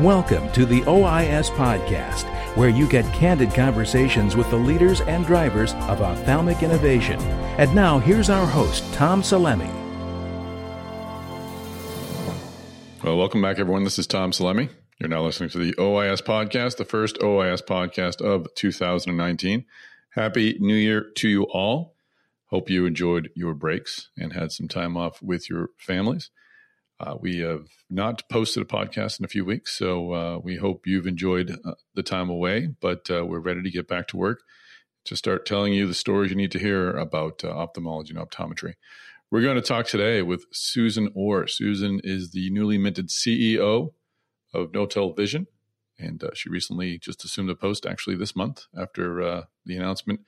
Welcome to the OIS Podcast, where you get candid conversations with the leaders and drivers of ophthalmic innovation. And now, here's our host, Tom Salemi. Well, welcome back, everyone. This is Tom Salemi. You're now listening to the OIS Podcast, the first OIS Podcast of 2019. Happy New Year to you all. Hope you enjoyed your breaks and had some time off with your families. We have not posted a podcast in a few weeks, so we hope you've enjoyed the time away, but we're ready to get back to work to start telling you the stories you need to hear about ophthalmology and optometry. We're going to talk today with Susan Orr. Susan is the newly minted CEO of Notal Vision, and she recently just assumed the post actually this month after the announcement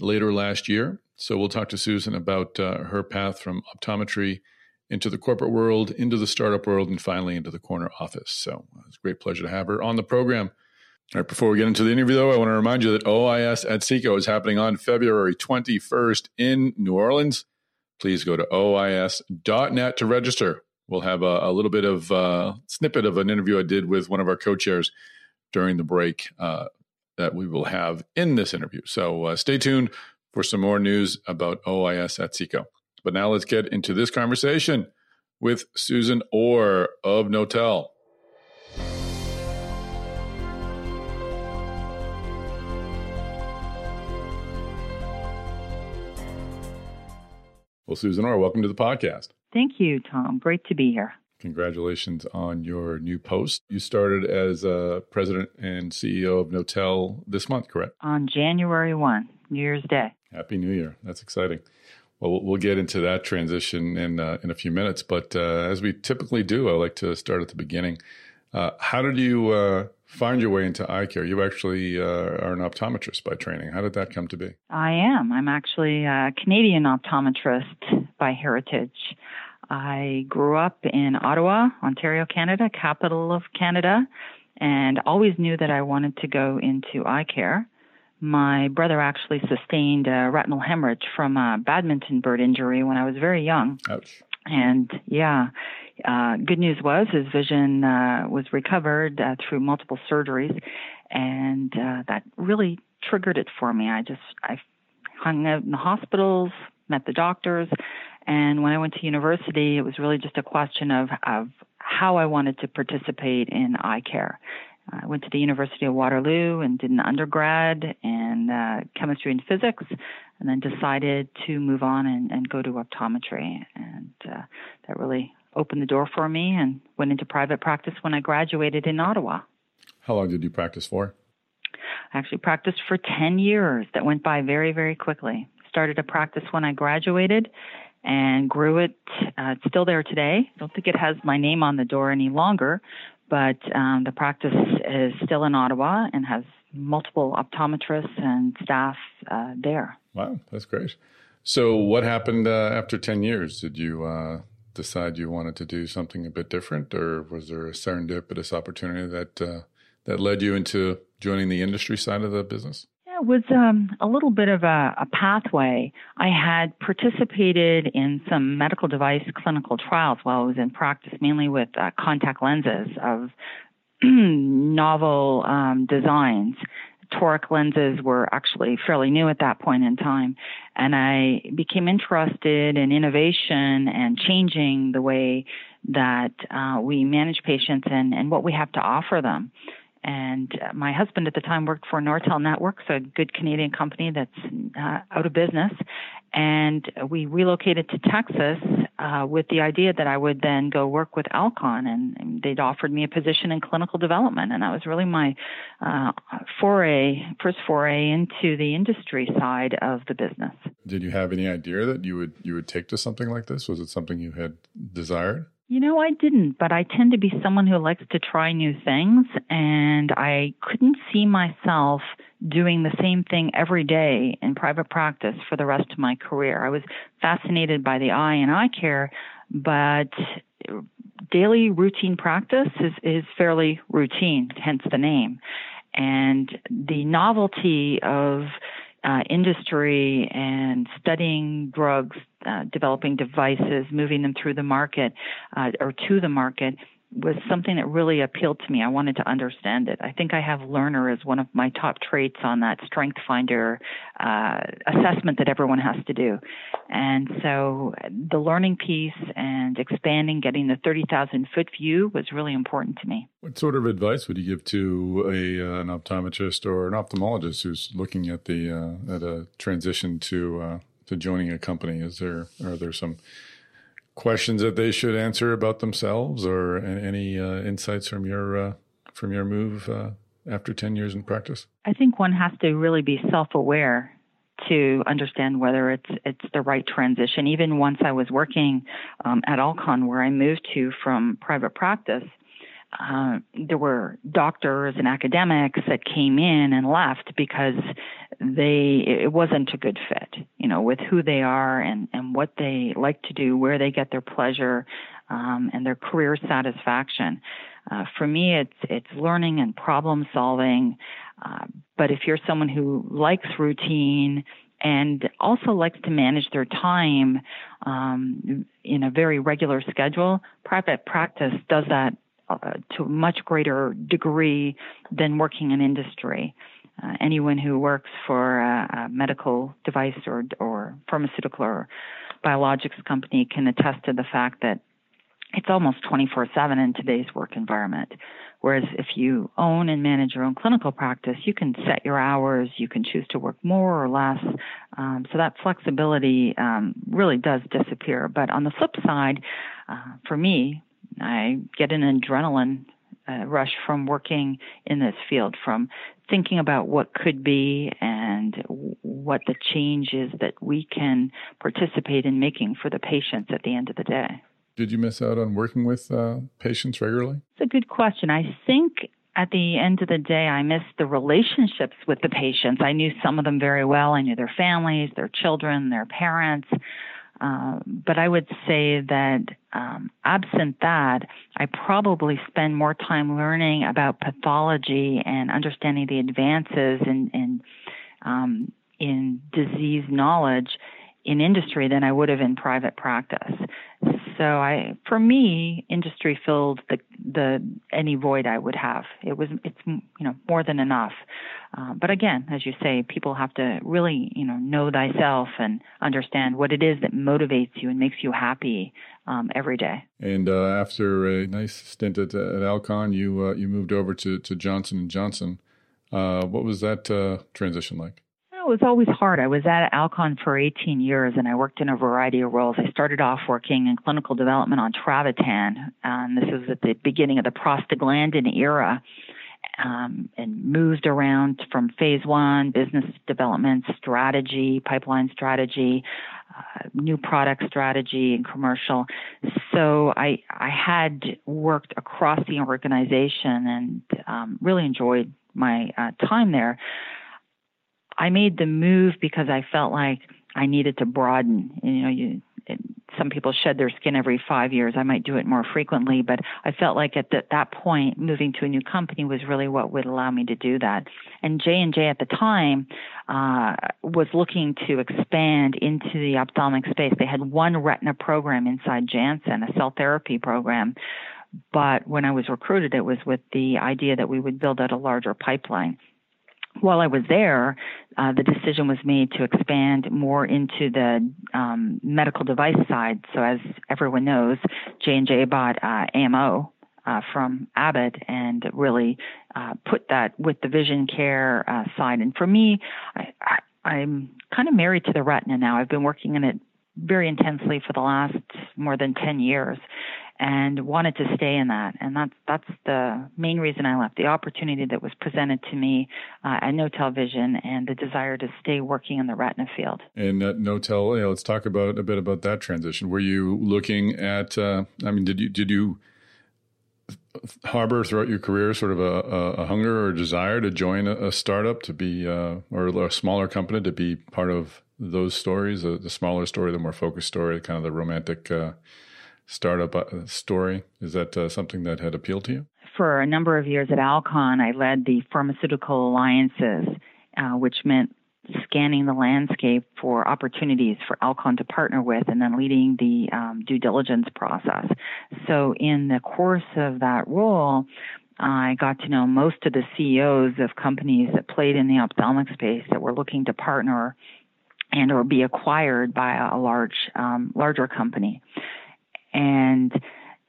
later last year. So we'll talk to Susan about her path from optometry into the corporate world, into the startup world, and finally into the corner office. So it's a great pleasure to have her on the program. All right, before we get into the interview, though, I want to remind you that OIS at SECO is happening on February 21st in New Orleans. Please go to ois.net to register. We'll have a little bit of a snippet of an interview I did with one of our co-chairs during the break that we will have in this interview. So stay tuned for some more news about OIS at SECO. But now let's get into this conversation with Susan Orr of Notal. Well, Susan Orr, welcome to the podcast. Thank you, Tom. Great to be here. Congratulations on your new post. You started as president and CEO of Notal this month, correct? On January 1, New Year's Day. Happy New Year. That's exciting. Well, we'll get into that transition in a few minutes, but as we typically do, I like to start at the beginning. How did you find your way into eye care? You actually are an optometrist by training. How did that come to be? I am. I'm actually a Canadian optometrist by heritage. I grew up in Ottawa, Ontario, Canada, capital of Canada, and always knew that I wanted to go into eye care. My brother actually sustained a retinal hemorrhage from a badminton bird injury when I was very young. Ouch. And good news was his vision was recovered through multiple surgeries, and that really triggered it for me. I hung out in the hospitals, met the doctors, and when I went to university, it was really just a question of how I wanted to participate in eye care. I went to the University of Waterloo and did an undergrad in chemistry and physics, and then decided to move on and go to optometry. And that really opened the door for me, and went into private practice when I graduated in Ottawa. How long did you practice for? I actually practiced for 10 years. That went by very, very quickly. Started a practice when I graduated and grew it. It's still there today. I don't think it has my name on the door any longer, but the practice is still in Ottawa and has multiple optometrists and staff there. Wow, that's great. So what happened after 10 years? Did you decide you wanted to do something a bit different, or was there a serendipitous opportunity that led you into joining the industry side of the business? It was a little bit of a pathway. I had participated in some medical device clinical trials while I was in practice, mainly with contact lenses of novel designs. Toric lenses were actually fairly new at that point in time, and I became interested in innovation and changing the way that we manage patients and what we have to offer them. And my husband at the time worked for Nortel Networks, a good Canadian company that's out of business. And we relocated to Texas with the idea that I would then go work with Alcon. And they'd offered me a position in clinical development. And that was really my first foray into the industry side of the business. Did you have any idea that you would take to something like this? Was it something you had desired? You know, I didn't, but I tend to be someone who likes to try new things, and I couldn't see myself doing the same thing every day in private practice for the rest of my career. I was fascinated by the eye and eye care, but daily routine practice is fairly routine, hence the name. And the novelty of industry and studying drugs, developing devices, moving them through the market or to the market was something that really appealed to me. I wanted to understand it. I think I have learner as one of my top traits on that strength finder assessment that everyone has to do. And so the learning piece and expanding, getting the 30,000-foot view was really important to me. What sort of advice would you give to an optometrist or an ophthalmologist who's looking at the at a transition to joining a company? Are there some questions that they should answer about themselves, or any insights from your move after 10 years in practice? I think one has to really be self-aware to understand whether it's the right transition. Even once I was working at Alcon, where I moved to from private practice, there were doctors and academics that came in and left because it wasn't a good fit, with who they are and what they like to do, where they get their pleasure and their career satisfaction. For me, it's learning and problem solving. But if you're someone who likes routine and also likes to manage their time in a very regular schedule, private practice does that to a much greater degree than working in industry. Anyone who works for a medical device or pharmaceutical or biologics company can attest to the fact that it's almost 24/7 in today's work environment. Whereas if you own and manage your own clinical practice, you can set your hours, you can choose to work more or less. So that flexibility really does disappear. But on the flip side, for me, I get an adrenaline rush from working in this field, from thinking about what could be and what the change is that we can participate in making for the patients at the end of the day. Did you miss out on working with patients regularly? It's a good question. I think at the end of the day, I missed the relationships with the patients. I knew some of them very well. I knew their families, their children, their parents. But I would say that absent that, I probably spend more time learning about pathology and understanding the advances in disease knowledge in industry than I would have in private practice. So for me, industry filled any void I would have. It's more than enough. But again, as you say, people have to really know thyself and understand what it is that motivates you and makes you happy every day. And after a nice stint at Alcon, you moved over to Johnson & Johnson. What was that transition like? It was always hard. I was at Alcon for 18 years, and I worked in a variety of roles. I started off working in clinical development on Travatan, and this was at the beginning of the prostaglandin era, and moved around from phase 1, business development strategy, pipeline strategy, new product strategy, and commercial. So I had worked across the organization and really enjoyed my time there. I made the move because I felt like I needed to broaden. Some people shed their skin every 5 years. I might do it more frequently, but I felt like at that point, moving to a new company was really what would allow me to do that. And J&J at the time was looking to expand into the ophthalmic space. They had one retina program inside Janssen, a cell therapy program. But when I was recruited, it was with the idea that we would build out a larger pipeline. While I was there, the decision was made to expand more into the medical device side. So as everyone knows, J&J bought AMO from Abbott and really put that with the vision care side. And for me, I'm kind of married to the retina now. I've been working in it very intensely for the last more than 10 years. And wanted to stay in that. And that's the main reason I left, the opportunity that was presented to me at Notal Vision and the desire to stay working in the retina field. And at Notal, let's talk a bit about that transition. Were you looking at, did you harbor throughout your career sort of a hunger or desire to join a startup to be, or a smaller company to be part of those stories, the smaller story, the more focused story, kind of the romantic startup story? Is that something that had appealed to you? For a number of years at Alcon, I led the pharmaceutical alliances, which meant scanning the landscape for opportunities for Alcon to partner with, and then leading the due diligence process. So in the course of that role, I got to know most of the CEOs of companies that played in the ophthalmic space that were looking to partner and or be acquired by a larger company. And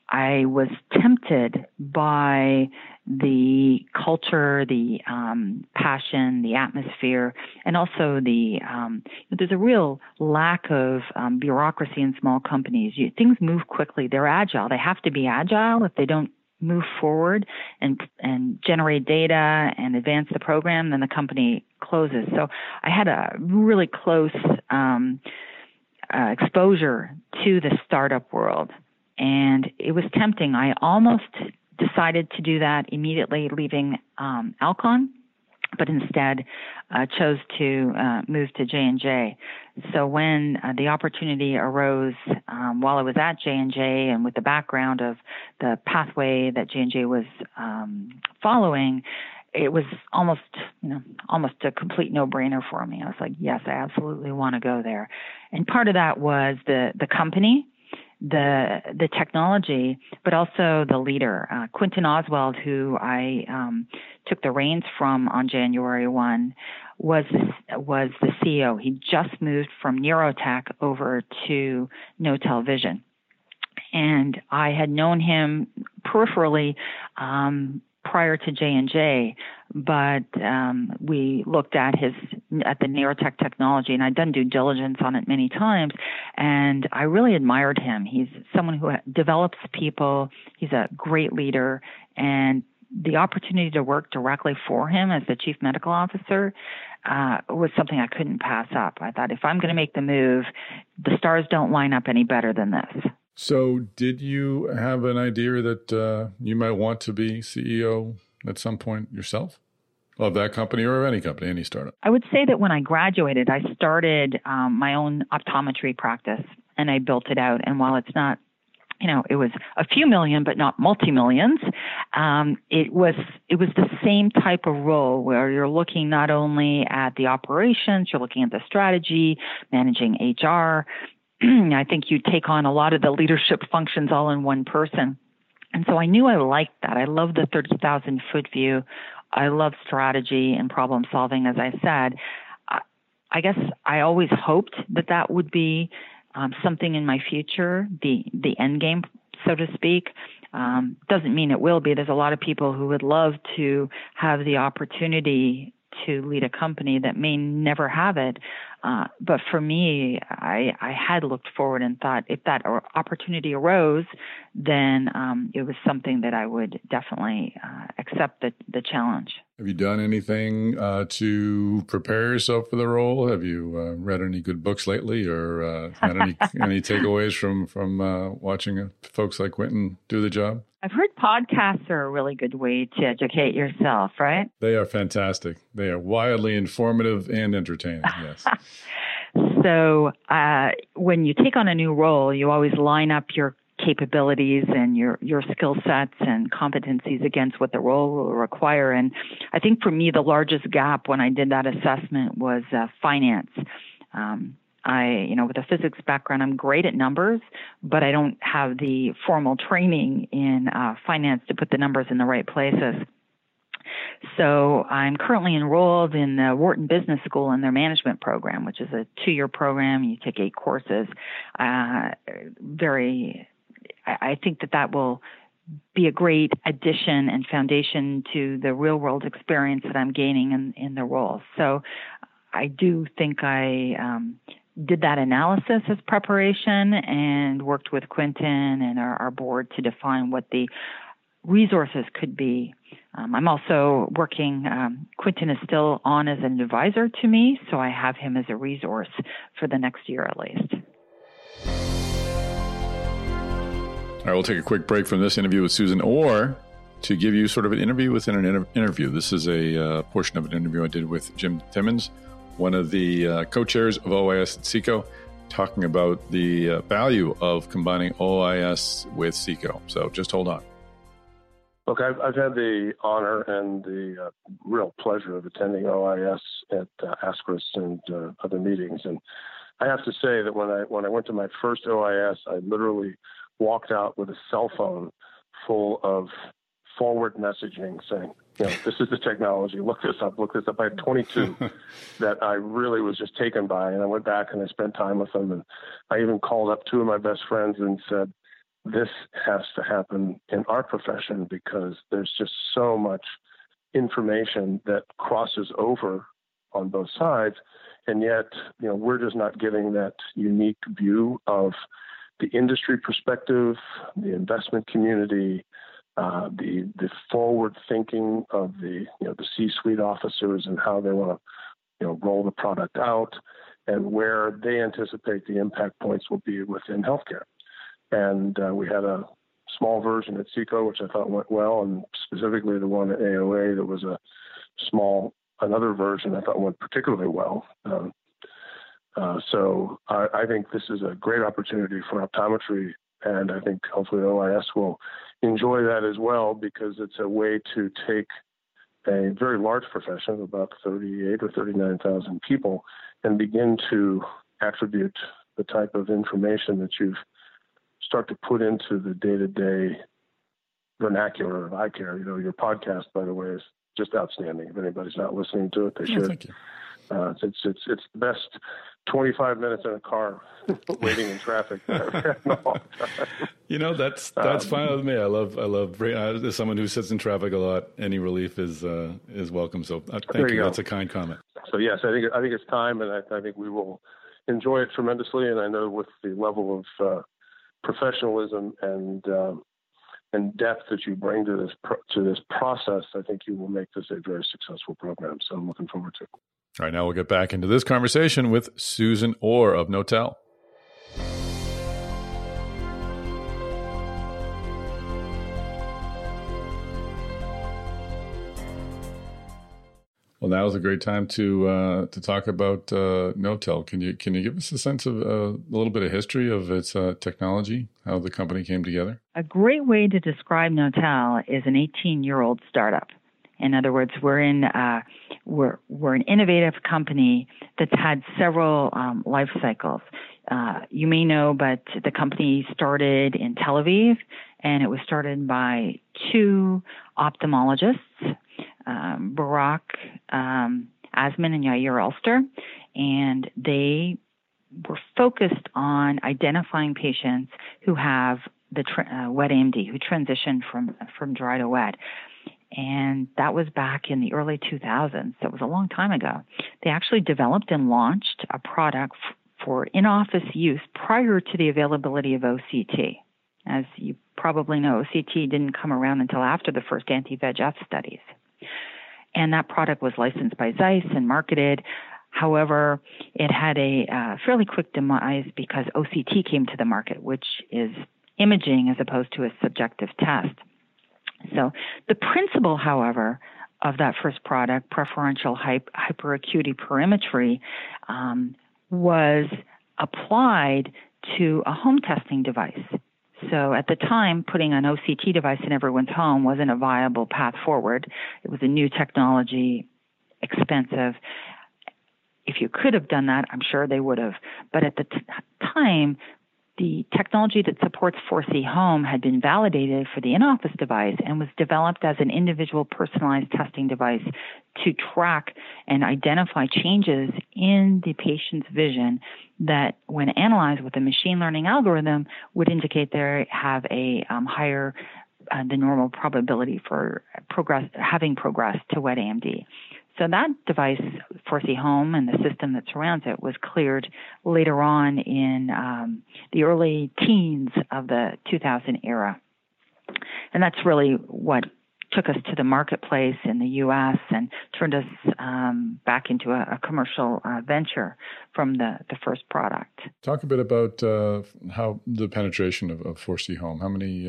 I was tempted by the culture, the passion, the atmosphere, and also the there's a real lack of bureaucracy in small companies. Things move quickly. They're agile. They have to be agile. If they don't move forward and generate data and advance the program, then the company closes. So I had a really close exposure to the startup world. And it was tempting. I almost decided to do that immediately leaving Alcon, but instead chose to move to J&J. So when the opportunity arose while I was at J&J, and with the background of the pathway that J&J was following, it was almost a complete no-brainer for me. I was like, yes, I absolutely want to go there. And part of that was the company, the technology, but also the leader, Quentin Oswald, who I took the reins from on January 1, was the CEO. He just moved from Neurotech over to Notal Vision, and I had known him peripherally prior to J&J, but we looked at the Neurotech technology, and I'd done due diligence on it many times, and I really admired him. He's someone who develops people. He's a great leader, and the opportunity to work directly for him as the chief medical officer was something I couldn't pass up. I thought, if I'm going to make the move, the stars don't line up any better than this. So did you have an idea that you might want to be CEO at some point yourself, of that company or of any company, any startup? I would say that when I graduated, I started my own optometry practice, and I built it out. And while it's not, it was a few million, but not multi-millions, it was the same type of role where you're looking not only at the operations, you're looking at the strategy, managing HR. I think you take on a lot of the leadership functions all in one person. And so I knew I liked that. I loved the 30,000-foot view. I love strategy and problem solving, as I said. I guess I always hoped that would be something in my future, the end game, so to speak. Doesn't mean it will be. There's a lot of people who would love to have the opportunity to lead a company that may never have it. But for me, I had looked forward and thought, if that opportunity arose, then it was something that I would definitely accept the challenge. Have you done anything to prepare yourself for the role? Have you read any good books lately, or had any takeaways from watching folks like Quentin do the job? I've heard podcasts are a really good way to educate yourself, right? They are fantastic. They are wildly informative and entertaining, yes. So when you take on a new role, you always line up your capabilities and your skill sets and competencies against what the role will require. And I think for me, the largest gap when I did that assessment was finance. I with a physics background, I'm great at numbers, but I don't have the formal training in finance to put the numbers in the right places. So I'm currently enrolled in the Wharton Business School in their management program, which is a 2-year program. You take 8 courses. I think that will be a great addition and foundation to the real world experience that I'm gaining in the role. So I do think I did that analysis as preparation, and worked with Quentin and our board to define what the resources could be. I'm also working, Quentin is still on as an advisor to me, so I have him as a resource for the next year at least. All right, we'll take a quick break from this interview with Susan Orr to give you sort of an interview within an interview. This is a portion of an interview I did with Jim Timmons, one of the co-chairs of OIS at SECO, talking about the value of combining OIS with SECO. So just hold on. Look, I've had the honor and the real pleasure of attending OIS at ASCRS and other meetings, and I have to say that when I went to my first OIS, I literally walked out with a cell phone full of forward messaging saying, you know, this is the technology, look this up, look this up. I had 22 that I really was just taken by, and I went back and I spent time with them, and I even called up two of my best friends and said, this has to happen in our profession because there's just so much information that crosses over on both sides, and yet, you know, we're just not getting that unique view of the industry perspective, the investment community, the forward thinking of the, you know, the C-suite officers and how they want to, you know, roll the product out and where they anticipate the impact points will be within healthcare. And we had a small version at SECO, which I thought went well, and specifically the one at AOA that was a small, another version I thought went particularly well. So I think this is a great opportunity for optometry, and I think hopefully OIS will enjoy that as well because it's a way to take a very large profession of about 38 or 39,000 people and begin to attribute the type of information that you've start to put into the day-to-day vernacular of eye care. You know, your podcast, by the way, is just outstanding. If anybody's not listening to it, they should. Thank you. It's the best 25 minutes in a car waiting in traffic. You know, that's fine with me. I love as someone who sits in traffic a lot, any relief is welcome. So thank you. That's a kind comment. So yes, I think it's time, and I think we will enjoy it tremendously. And I know with the level of professionalism and depth that you bring to this process, I think you will make this a very successful program. So I'm looking forward to it. All right, now we'll get back into this conversation with Susan Orr of Notel. Well, now is a great time to talk about Notel. Can you give us a sense of a little bit of history of its technology, how the company came together? A great way to describe Notel is an 18-year-old startup. In other words, we're an innovative company that's had several life cycles. You may know, but the company started in Tel Aviv, and it was started by two ophthalmologists. Barak Asman and Yair Ulster, and they were focused on identifying patients who have the wet AMD, who transitioned from dry to wet. And that was back in the early 2000s. So it was a long time ago. They actually developed and launched a product for in-office use prior to the availability of OCT. As you probably know, OCT didn't come around until after the first anti-VEGF studies. And that product was licensed by Zeiss and marketed. However, it had a fairly quick demise because OCT came to the market, which is imaging as opposed to a subjective test. So the principle, however, of that first product, preferential hyperacuity perimetry, was applied to a home testing device. So at the time, putting an OCT device in everyone's home wasn't a viable path forward. It was a new technology, expensive. If you could have done that, I'm sure they would have. But at the time, the technology that supports ForeseeHome had been validated for the in-office device and was developed as an individual personalized testing device to track and identify changes in the patient's vision that, when analyzed with a machine learning algorithm, would indicate they have a higher than normal probability for having progressed to wet AMD. So that device, ForeseeHome, and the system that surrounds it was cleared later on in the early teens of the 2000 era. And that's really what took us to the marketplace in the U.S. and turned us back into a commercial venture from the first product. Talk a bit about how the penetration of ForeseeHome. How many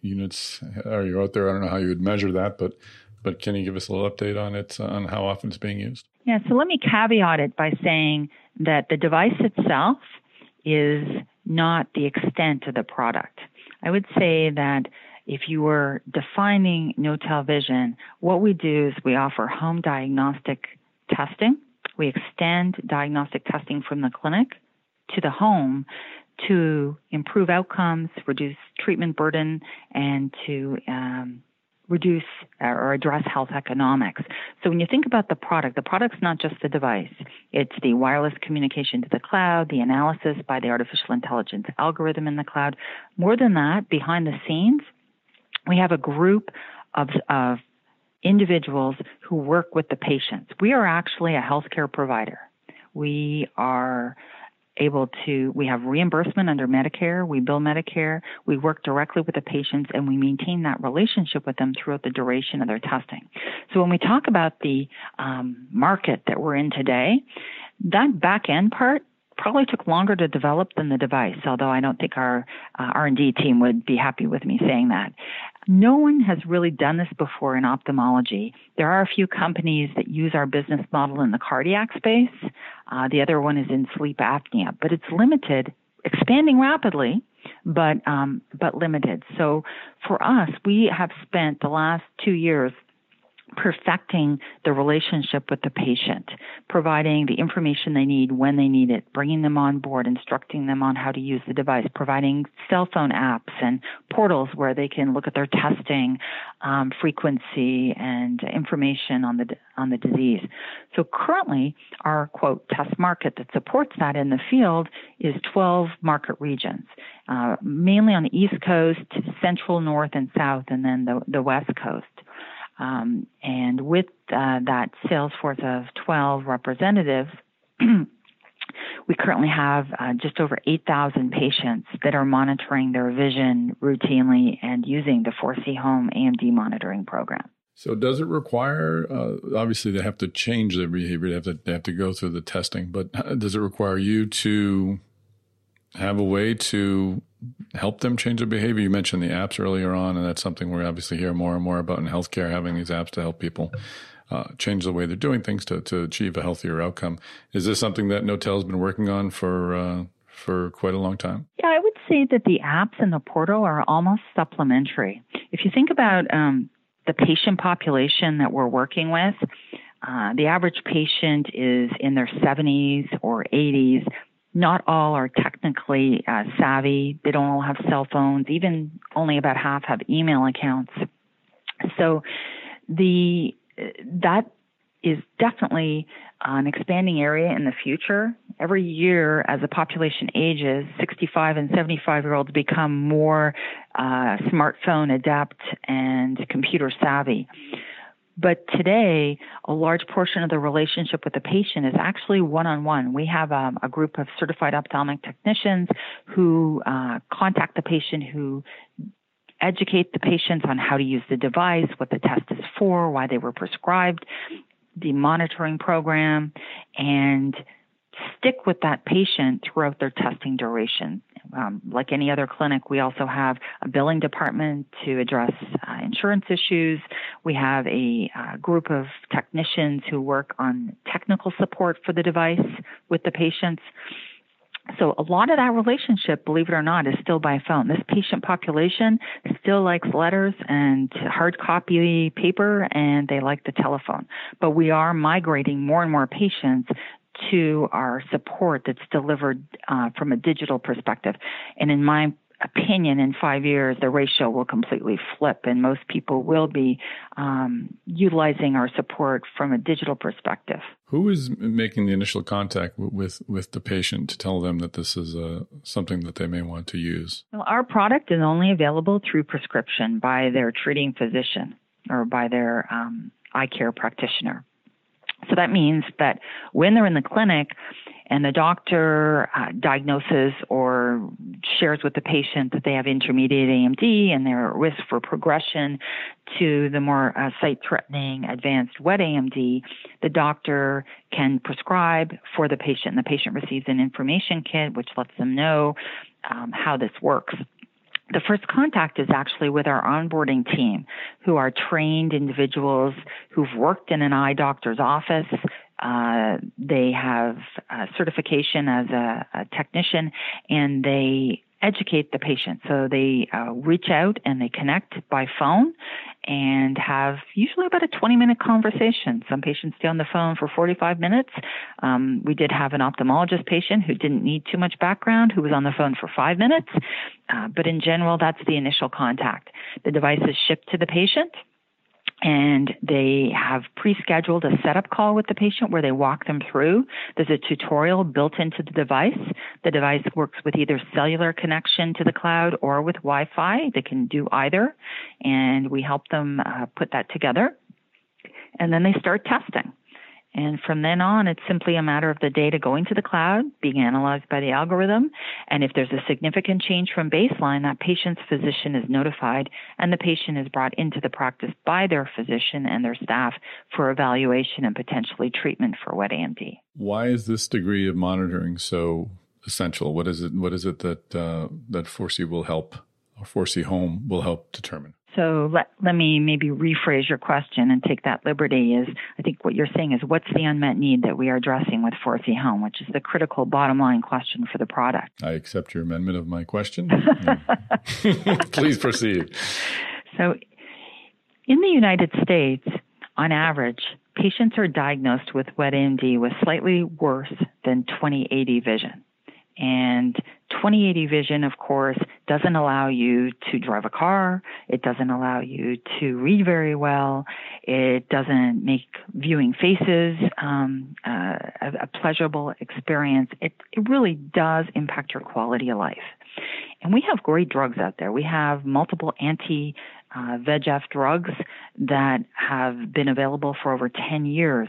units are you out there? I don't know how you would measure that, but can you give us a little update on it, on how often it's being used? Yeah, so let me caveat it by saying that the device itself is not the extent of the product. I would say that if you were defining Notal Vision, what we do is we offer home diagnostic testing. We extend diagnostic testing from the clinic to the home to improve outcomes, reduce treatment burden, and to reduce or address health economics. So when you think about the product's not just the device. It's the wireless communication to the cloud, the analysis by the artificial intelligence algorithm in the cloud. More than that, behind the scenes, we have a group of individuals who work with the patients. We are actually a healthcare provider. We are able to, we have reimbursement under Medicare, we bill Medicare, we work directly with the patients, and we maintain that relationship with them throughout the duration of their testing. So when we talk about the market that we're in today, that back end part probably took longer to develop than the device, although I don't think our R&D team would be happy with me saying that. No one has really done this before in ophthalmology. There are a few companies that use our business model in the cardiac space. The other one is in sleep apnea, but it's limited, expanding rapidly, but limited. So for us, we have spent the last 2 years perfecting the relationship with the patient, providing the information they need when they need it, bringing them on board, instructing them on how to use the device, providing cell phone apps and portals where they can look at their testing frequency and information on the disease. So currently, our, quote, test market that supports that in the field is 12 market regions, mainly on the East Coast, Central, North, and South, and then the West Coast. And with that sales force of 12 representatives, we currently have just over 8,000 patients that are monitoring their vision routinely and using the ForeseeHome AMD monitoring program. So does it require, obviously they have to change their behavior, they have to go through the testing, but does it require you to have a way to help them change their behavior? You mentioned the apps earlier on, and that's something we obviously hear more and more about in healthcare, having these apps to help people change the way they're doing things to achieve a healthier outcome. Is this something that Notel has been working on for quite a long time? Yeah, I would say that the apps and the portal are almost supplementary. If you think about the patient population that we're working with, the average patient is in their 70s or 80s. Not all are technically savvy. They don't all have cell phones. Even only about half have email accounts. So that is definitely an expanding area in the future. Every year, as the population ages, 65 and 75-year-olds become more smartphone adept and computer savvy. But today, a large portion of the relationship with the patient is actually one-on-one. We have a group of certified ophthalmic technicians who contact the patient, who educate the patients on how to use the device, what the test is for, why they were prescribed, the monitoring program, and stick with that patient throughout their testing duration. Like any other clinic, we also have a billing department to address insurance issues. We have a group of technicians who work on technical support for the device with the patients. So a lot of that relationship, believe it or not, is still by phone. This patient population still likes letters and hard copy paper, and they like the telephone. But we are migrating more and more patients to our support that's delivered from a digital perspective. And in my opinion, in 5 years, the ratio will completely flip, and most people will be utilizing our support from a digital perspective. Who is making the initial contact with the patient to tell them that this is something that they may want to use? Well, our product is only available through prescription by their treating physician or by their eye care practitioner. So that means that when they're in the clinic and the doctor diagnoses or shares with the patient that they have intermediate AMD and they're at risk for progression to the more sight-threatening advanced wet AMD, the doctor can prescribe for the patient. The patient receives an information kit which lets them know how this works. The first contact is actually with our onboarding team, who are trained individuals who've worked in an eye doctor's office. They have a certification as a technician, and they educate the patient. So they reach out and they connect by phone and have usually about a 20-minute conversation. Some patients stay on the phone for 45 minutes. We did have an ophthalmologist patient who didn't need too much background, who was on the phone for 5 minutes. But in general, that's the initial contact. The device is shipped to the patient, and they have pre-scheduled a setup call with the patient where they walk them through. There's a tutorial built into the device. The device works with either cellular connection to the cloud or with Wi-Fi. They can do either, and we help them put that together. And then they start testing. And from then on, it's simply a matter of the data going to the cloud, being analyzed by the algorithm, and if there's a significant change from baseline, that patient's physician is notified, and the patient is brought into the practice by their physician and their staff for evaluation and potentially treatment for wet AMD. Why is this degree of monitoring so essential? What is it that that ForeseeHome will help, or ForeseeHome will help determine? So let me maybe rephrase your question and take that liberty. Is I think what you're saying is, what's the unmet need that we are addressing with ForeseeHome, which is the critical bottom line question for the product. I accept your amendment of my question. Please proceed. So in the United States, on average, patients are diagnosed with wet AMD with slightly worse than 20/80 vision. And 20/80 vision, of course, doesn't allow you to drive a car. It doesn't allow you to read very well. It doesn't make viewing faces a pleasurable experience. It really does impact your quality of life. And we have great drugs out there. We have multiple anti-VEGF drugs that have been available for over 10 years.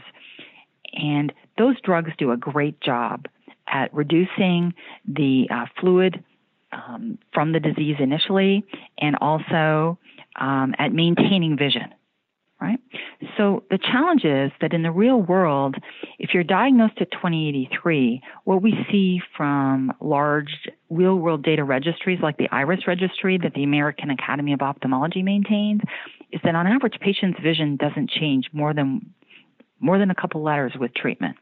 And those drugs do a great job at reducing the fluid from the disease initially, and also at maintaining vision, right? So the challenge is that in the real world, if you're diagnosed at 20/83, what we see from large real-world data registries like the IRIS registry that the American Academy of Ophthalmology maintains is that on average, patients' vision doesn't change more than a couple letters with treatment.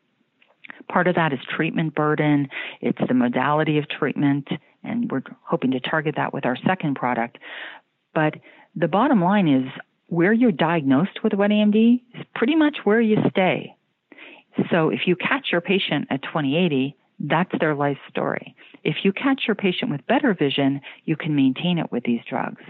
Part of that is treatment burden. It's the modality of treatment, and we're hoping to target that with our second product. But the bottom line is, where you're diagnosed with wet AMD is pretty much where you stay. So if you catch your patient at 20/80, that's their life story. If you catch your patient with better vision, you can maintain it with these drugs.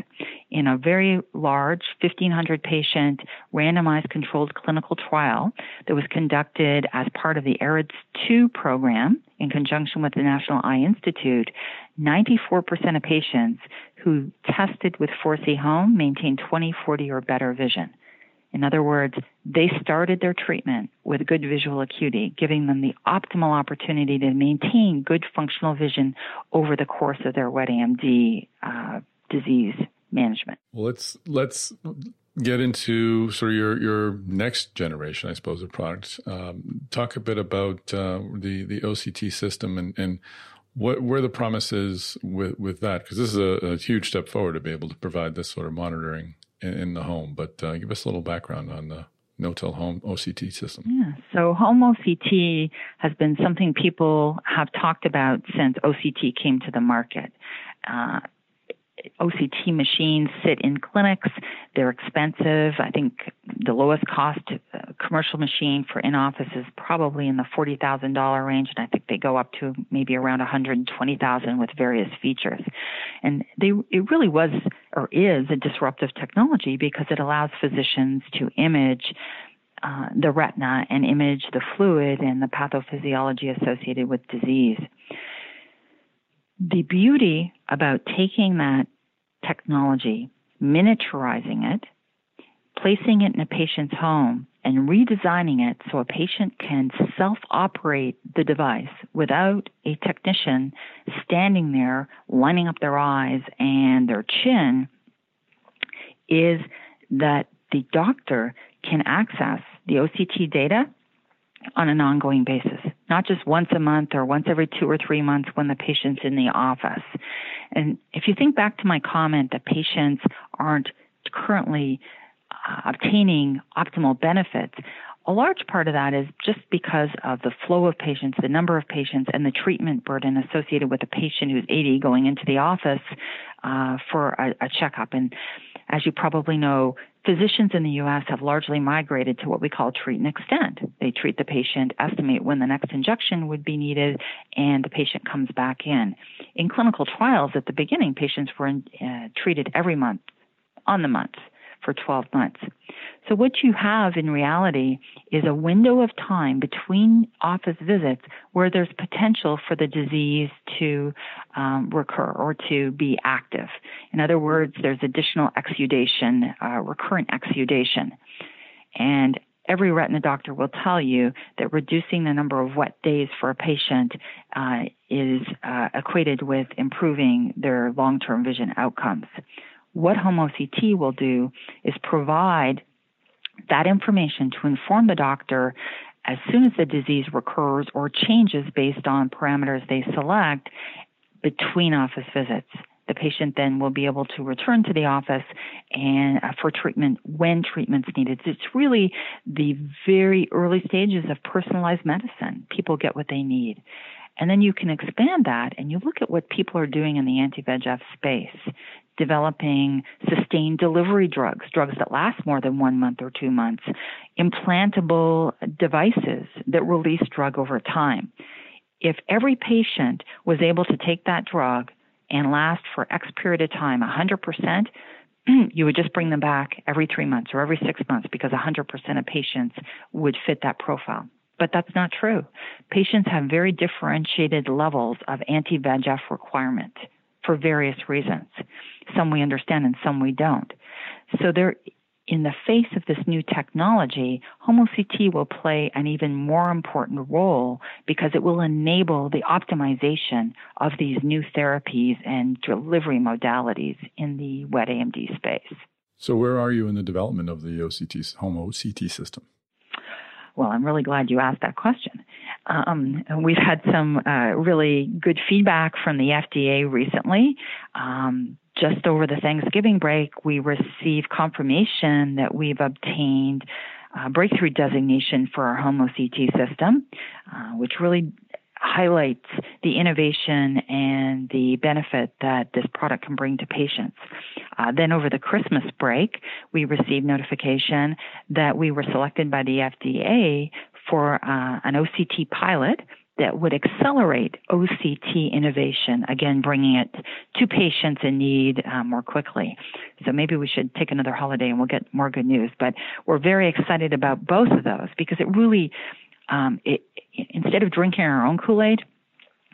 In a very large 1,500-patient randomized controlled clinical trial that was conducted as part of the AREDS2 program in conjunction with the National Eye Institute, 94% of patients who tested with ForeseeHome maintained 20/40 or better vision. In other words, they started their treatment with good visual acuity, giving them the optimal opportunity to maintain good functional vision over the course of their wet AMD disease management. Well, let's get into sort of your next generation, I suppose, of products. Talk a bit about the OCT system and where the promise is with that, because this is a huge step forward to be able to provide this sort of monitoring in the home, but give us a little background on the Notal Home OCT system. Yeah, so Home OCT has been something people have talked about since OCT came to the market. OCT machines sit in clinics. They're expensive. I think the lowest cost commercial machine for in-office is probably in the $40,000 range, and I think they go up to maybe around $120,000 with various features. And it really was or is a disruptive technology because it allows physicians to image the retina and image the fluid and the pathophysiology associated with disease. The beauty about taking that technology, miniaturizing it, placing it in a patient's home, and redesigning it so a patient can self-operate the device without a technician standing there lining up their eyes and their chin, is that the doctor can access the OCT data on an ongoing basis, not just once a month or once every 2 or 3 months when the patient's in the office. And if you think back to my comment that patients aren't currently obtaining optimal benefits, A large part of that is just because of the flow of patients, the number of patients, and the treatment burden associated with a patient who's 80 going into the office for a checkup. And as you probably know, physicians in the U.S. have largely migrated to what we call treat and extend. They treat the patient, estimate when the next injection would be needed, and the patient comes back in. In clinical trials at the beginning, patients were treated every month, on the month, for 12 months. So what you have in reality is a window of time between office visits where there's potential for the disease to recur or to be active. In other words, there's additional exudation, recurrent exudation. And every retina doctor will tell you that reducing the number of wet days for a patient is equated with improving their long-term vision outcomes. What home OCT will do is provide that information to inform the doctor as soon as the disease recurs or changes based on parameters they select between office visits. The patient then will be able to return to the office and for treatment when treatment's needed. It's really the very early stages of personalized medicine. People get what they need. And then you can expand that and you look at what people are doing in the anti-VEGF space, developing sustained delivery drugs, drugs that last more than 1 month or 2 months, implantable devices that release drug over time. If every patient was able to take that drug and last for X period of time, 100%, you would just bring them back every 3 months or every 6 months because 100% of patients would fit that profile. But that's not true. Patients have very differentiated levels of anti-VEGF requirement for various reasons. Some we understand and some we don't. So there, in the face of this new technology, home OCT will play an even more important role because it will enable the optimization of these new therapies and delivery modalities in the wet AMD space. So where are you in the development of the OCT, home OCT system? Well, I'm really glad you asked that question. We've had some really good feedback from the FDA recently. Just over the Thanksgiving break, we received confirmation that we've obtained breakthrough designation for our home OCT system, which really highlights the innovation and the benefit that this product can bring to patients. Then over the Christmas break, we received notification that we were selected by the FDA for an OCT pilot that would accelerate OCT innovation, again, bringing it to patients in need more quickly. So maybe we should take another holiday and we'll get more good news. But we're very excited about both of those because it really instead of drinking our own Kool-Aid,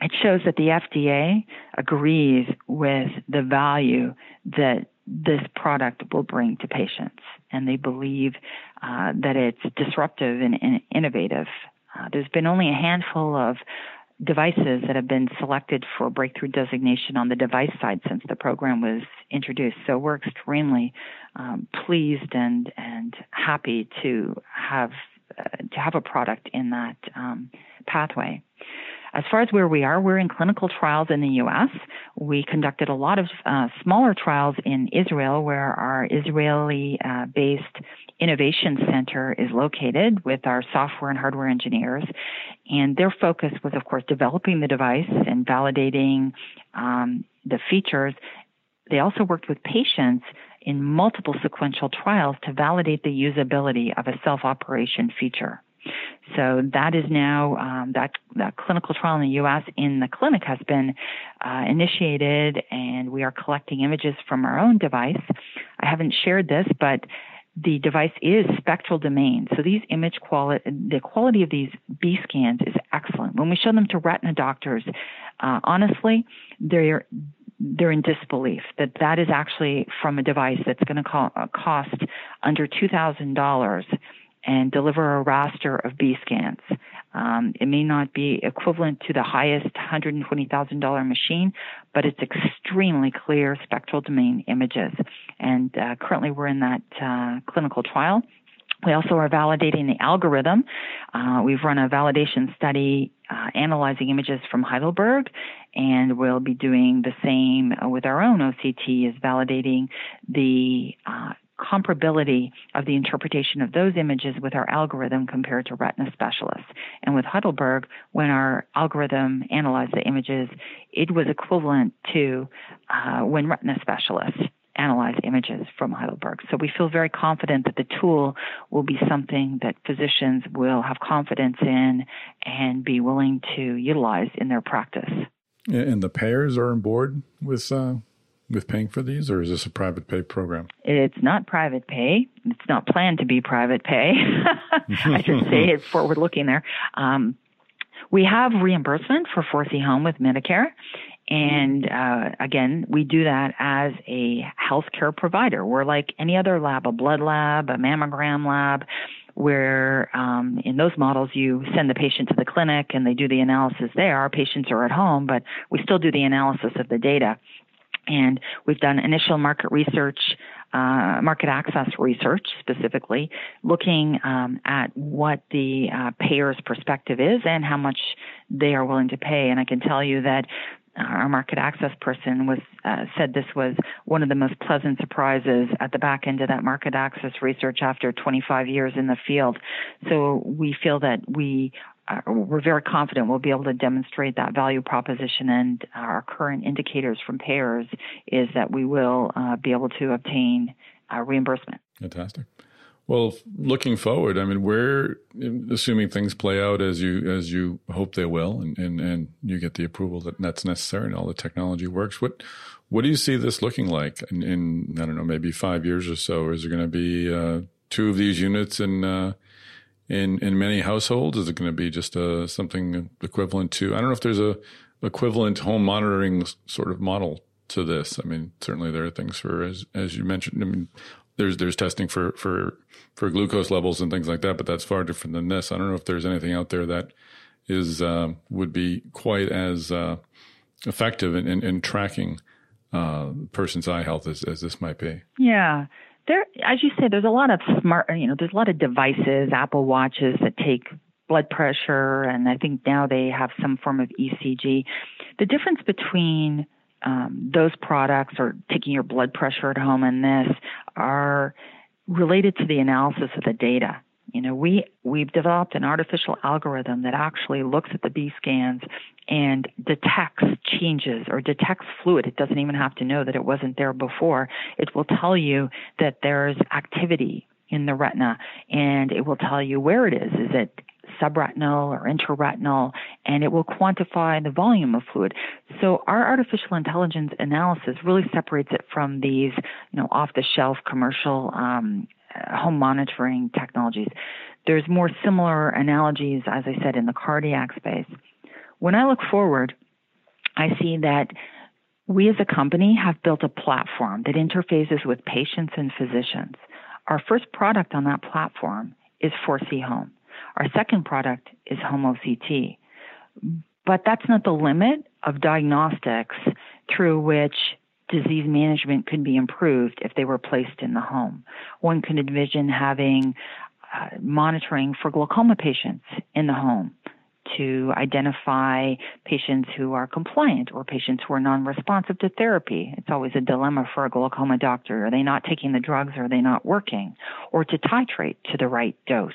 it shows that the FDA agrees with the value that this product will bring to patients, and they believe that it's disruptive and innovative. There's been only a handful of devices that have been selected for breakthrough designation on the device side since the program was introduced. So we're extremely pleased and happy to have a product in that pathway. As far as where we are, we're in clinical trials in the U.S. We conducted a lot of smaller trials in Israel, where our Israeli-based innovation center is located with our software and hardware engineers. And their focus was, of course, developing the device and validating the features. They also worked with patients in multiple sequential trials to validate the usability of a self-operation feature. So that is now, that clinical trial in the U.S. in the clinic has been initiated, and we are collecting images from our own device. I haven't shared this, but the device is spectral domain. So these image the quality of these B scans is excellent. When we show them to retina doctors, honestly, they're in disbelief that that is actually from a device that's going to cost under $2,000 and deliver a raster of B scans. It may not be equivalent to the highest $120,000 machine, but it's extremely clear spectral domain images. And currently we're in that clinical trial. We also are validating the algorithm. We've run a validation study analyzing images from Heidelberg, and we'll be doing the same with our own OCT, is validating the comparability of the interpretation of those images with our algorithm compared to retina specialists. And with Heidelberg, when our algorithm analyzed the images, it was equivalent to when retina specialists analyze images from Heidelberg. So we feel very confident that the tool will be something that physicians will have confidence in and be willing to utilize in their practice. And the payers are on board with paying for these, or is this a private pay program? It's not private pay. It's not planned to be private pay. I should say it's forward-looking there. We have reimbursement for ForeseeHome with Medicare. And again, we do that as a healthcare provider. We're like any other lab, a blood lab, a mammogram lab, where in those models you send the patient to the clinic and they do the analysis there. Our patients are at home, but we still do the analysis of the data. And we've done initial market research, market access research specifically, looking at what the payer's perspective is and how much they are willing to pay. And I can tell you that our market access person was said this was one of the most pleasant surprises at the back end of that market access research after 25 years in the field. So we feel that we're very confident we'll be able to demonstrate that value proposition, and our current indicators from payers is that we will be able to obtain reimbursement. Fantastic. Well, looking forward, I mean, we're assuming things play out as you hope they will, and you get the approval that's necessary and all the technology works. What do you see this looking like in I don't know, maybe 5 years or so? Is there going to be two of these units in many households? Is it going to be just something equivalent to, I don't know if there's a equivalent home monitoring sort of model to this. I mean, certainly there are things for, as you mentioned, I mean, There's testing for glucose levels and things like that, but that's far different than this. I don't know if there's anything out there that is would be quite as effective in tracking person's eye health as this might be. Yeah. There, as you say, there's a lot of there's a lot of devices, Apple Watches that take blood pressure, and I think now they have some form of ECG. The difference between those products or taking your blood pressure at home and this are related to the analysis of the data. You know, we've developed an artificial algorithm that actually looks at the B scans and detects changes or detects fluid. It doesn't even have to know that it wasn't there before. It will tell you that there's activity in the retina, and it will tell you where it is. Is it subretinal or intraretinal, and it will quantify the volume of fluid. So our artificial intelligence analysis really separates it from these, off-the-shelf commercial home monitoring technologies. There's more similar analogies, as I said, in the cardiac space. When I look forward, I see that we as a company have built a platform that interfaces with patients and physicians. Our first product on that platform is ForeseeHome. Our second product is home OCT. But that's not the limit of diagnostics through which disease management could be improved if they were placed in the home. One could envision having monitoring for glaucoma patients in the home to identify patients who are compliant or patients who are non-responsive to therapy. It's always a dilemma for a glaucoma doctor. Are they not taking the drugs? Are they not working? Or to titrate to the right dose.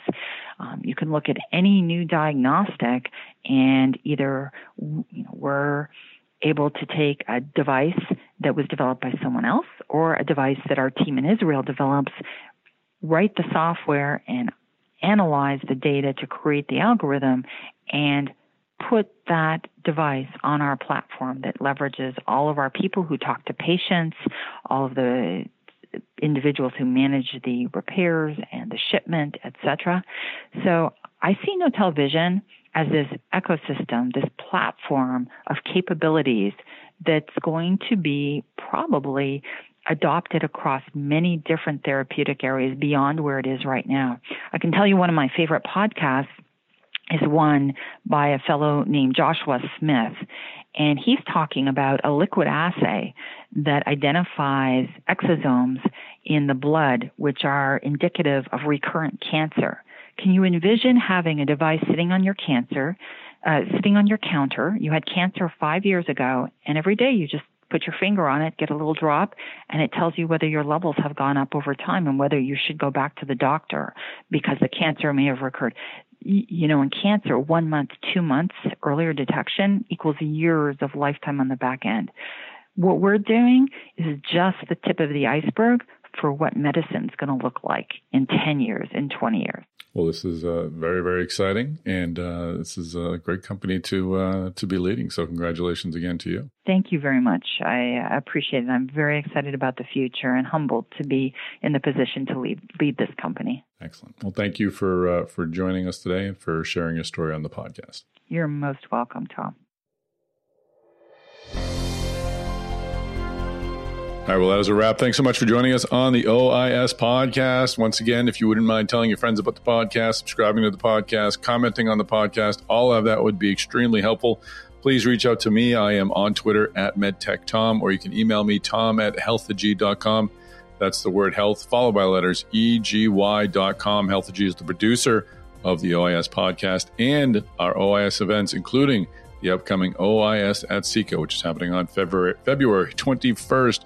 You can look at any new diagnostic, and either we're able to take a device that was developed by someone else or a device that our team in Israel develops, write the software and analyze the data to create the algorithm, and put that device on our platform that leverages all of our people who talk to patients, all of the individuals who manage the repairs and the shipment, etc. So I see Notal Vision as this ecosystem, this platform of capabilities that's going to be probably adopted across many different therapeutic areas beyond where it is right now. I can tell you one of my favorite podcasts is one by a fellow named Joshua Smith, and he's talking about a liquid assay that identifies exosomes in the blood, which are indicative of recurrent cancer. Can you envision having a device sitting on your counter? You had cancer 5 years ago, and every day you just put your finger on it, get a little drop, and it tells you whether your levels have gone up over time and whether you should go back to the doctor because the cancer may have recurred. You know, in cancer, 1 month, 2 months earlier detection equals years of lifetime on the back end. What we're doing is just the tip of the iceberg for what medicine's going to look like in 10 years, in 20 years. Well, this is very, very exciting, and this is a great company to be leading. So congratulations again to you. Thank you very much. I appreciate it. I'm very excited about the future and humbled to be in the position to lead this company. Excellent. Well, thank you for joining us today and for sharing your story on the podcast. You're most welcome, Tom. All right, well, that is a wrap. Thanks so much for joining us on the OIS podcast. Once again, if you wouldn't mind telling your friends about the podcast, subscribing to the podcast, commenting on the podcast, all of that would be extremely helpful. Please reach out to me. I am on Twitter at MedTechTom, or you can email me, tom@healthegy.com. That's the word health, followed by letters EGY.com. Healthegy is the producer of the OIS podcast and our OIS events, including the upcoming OIS at SECO, which is happening on February 21st.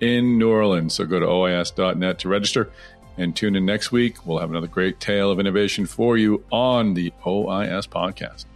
In New Orleans. So go to OIS.net to register and tune in next week. We'll have another great tale of innovation for you on the OIS podcast.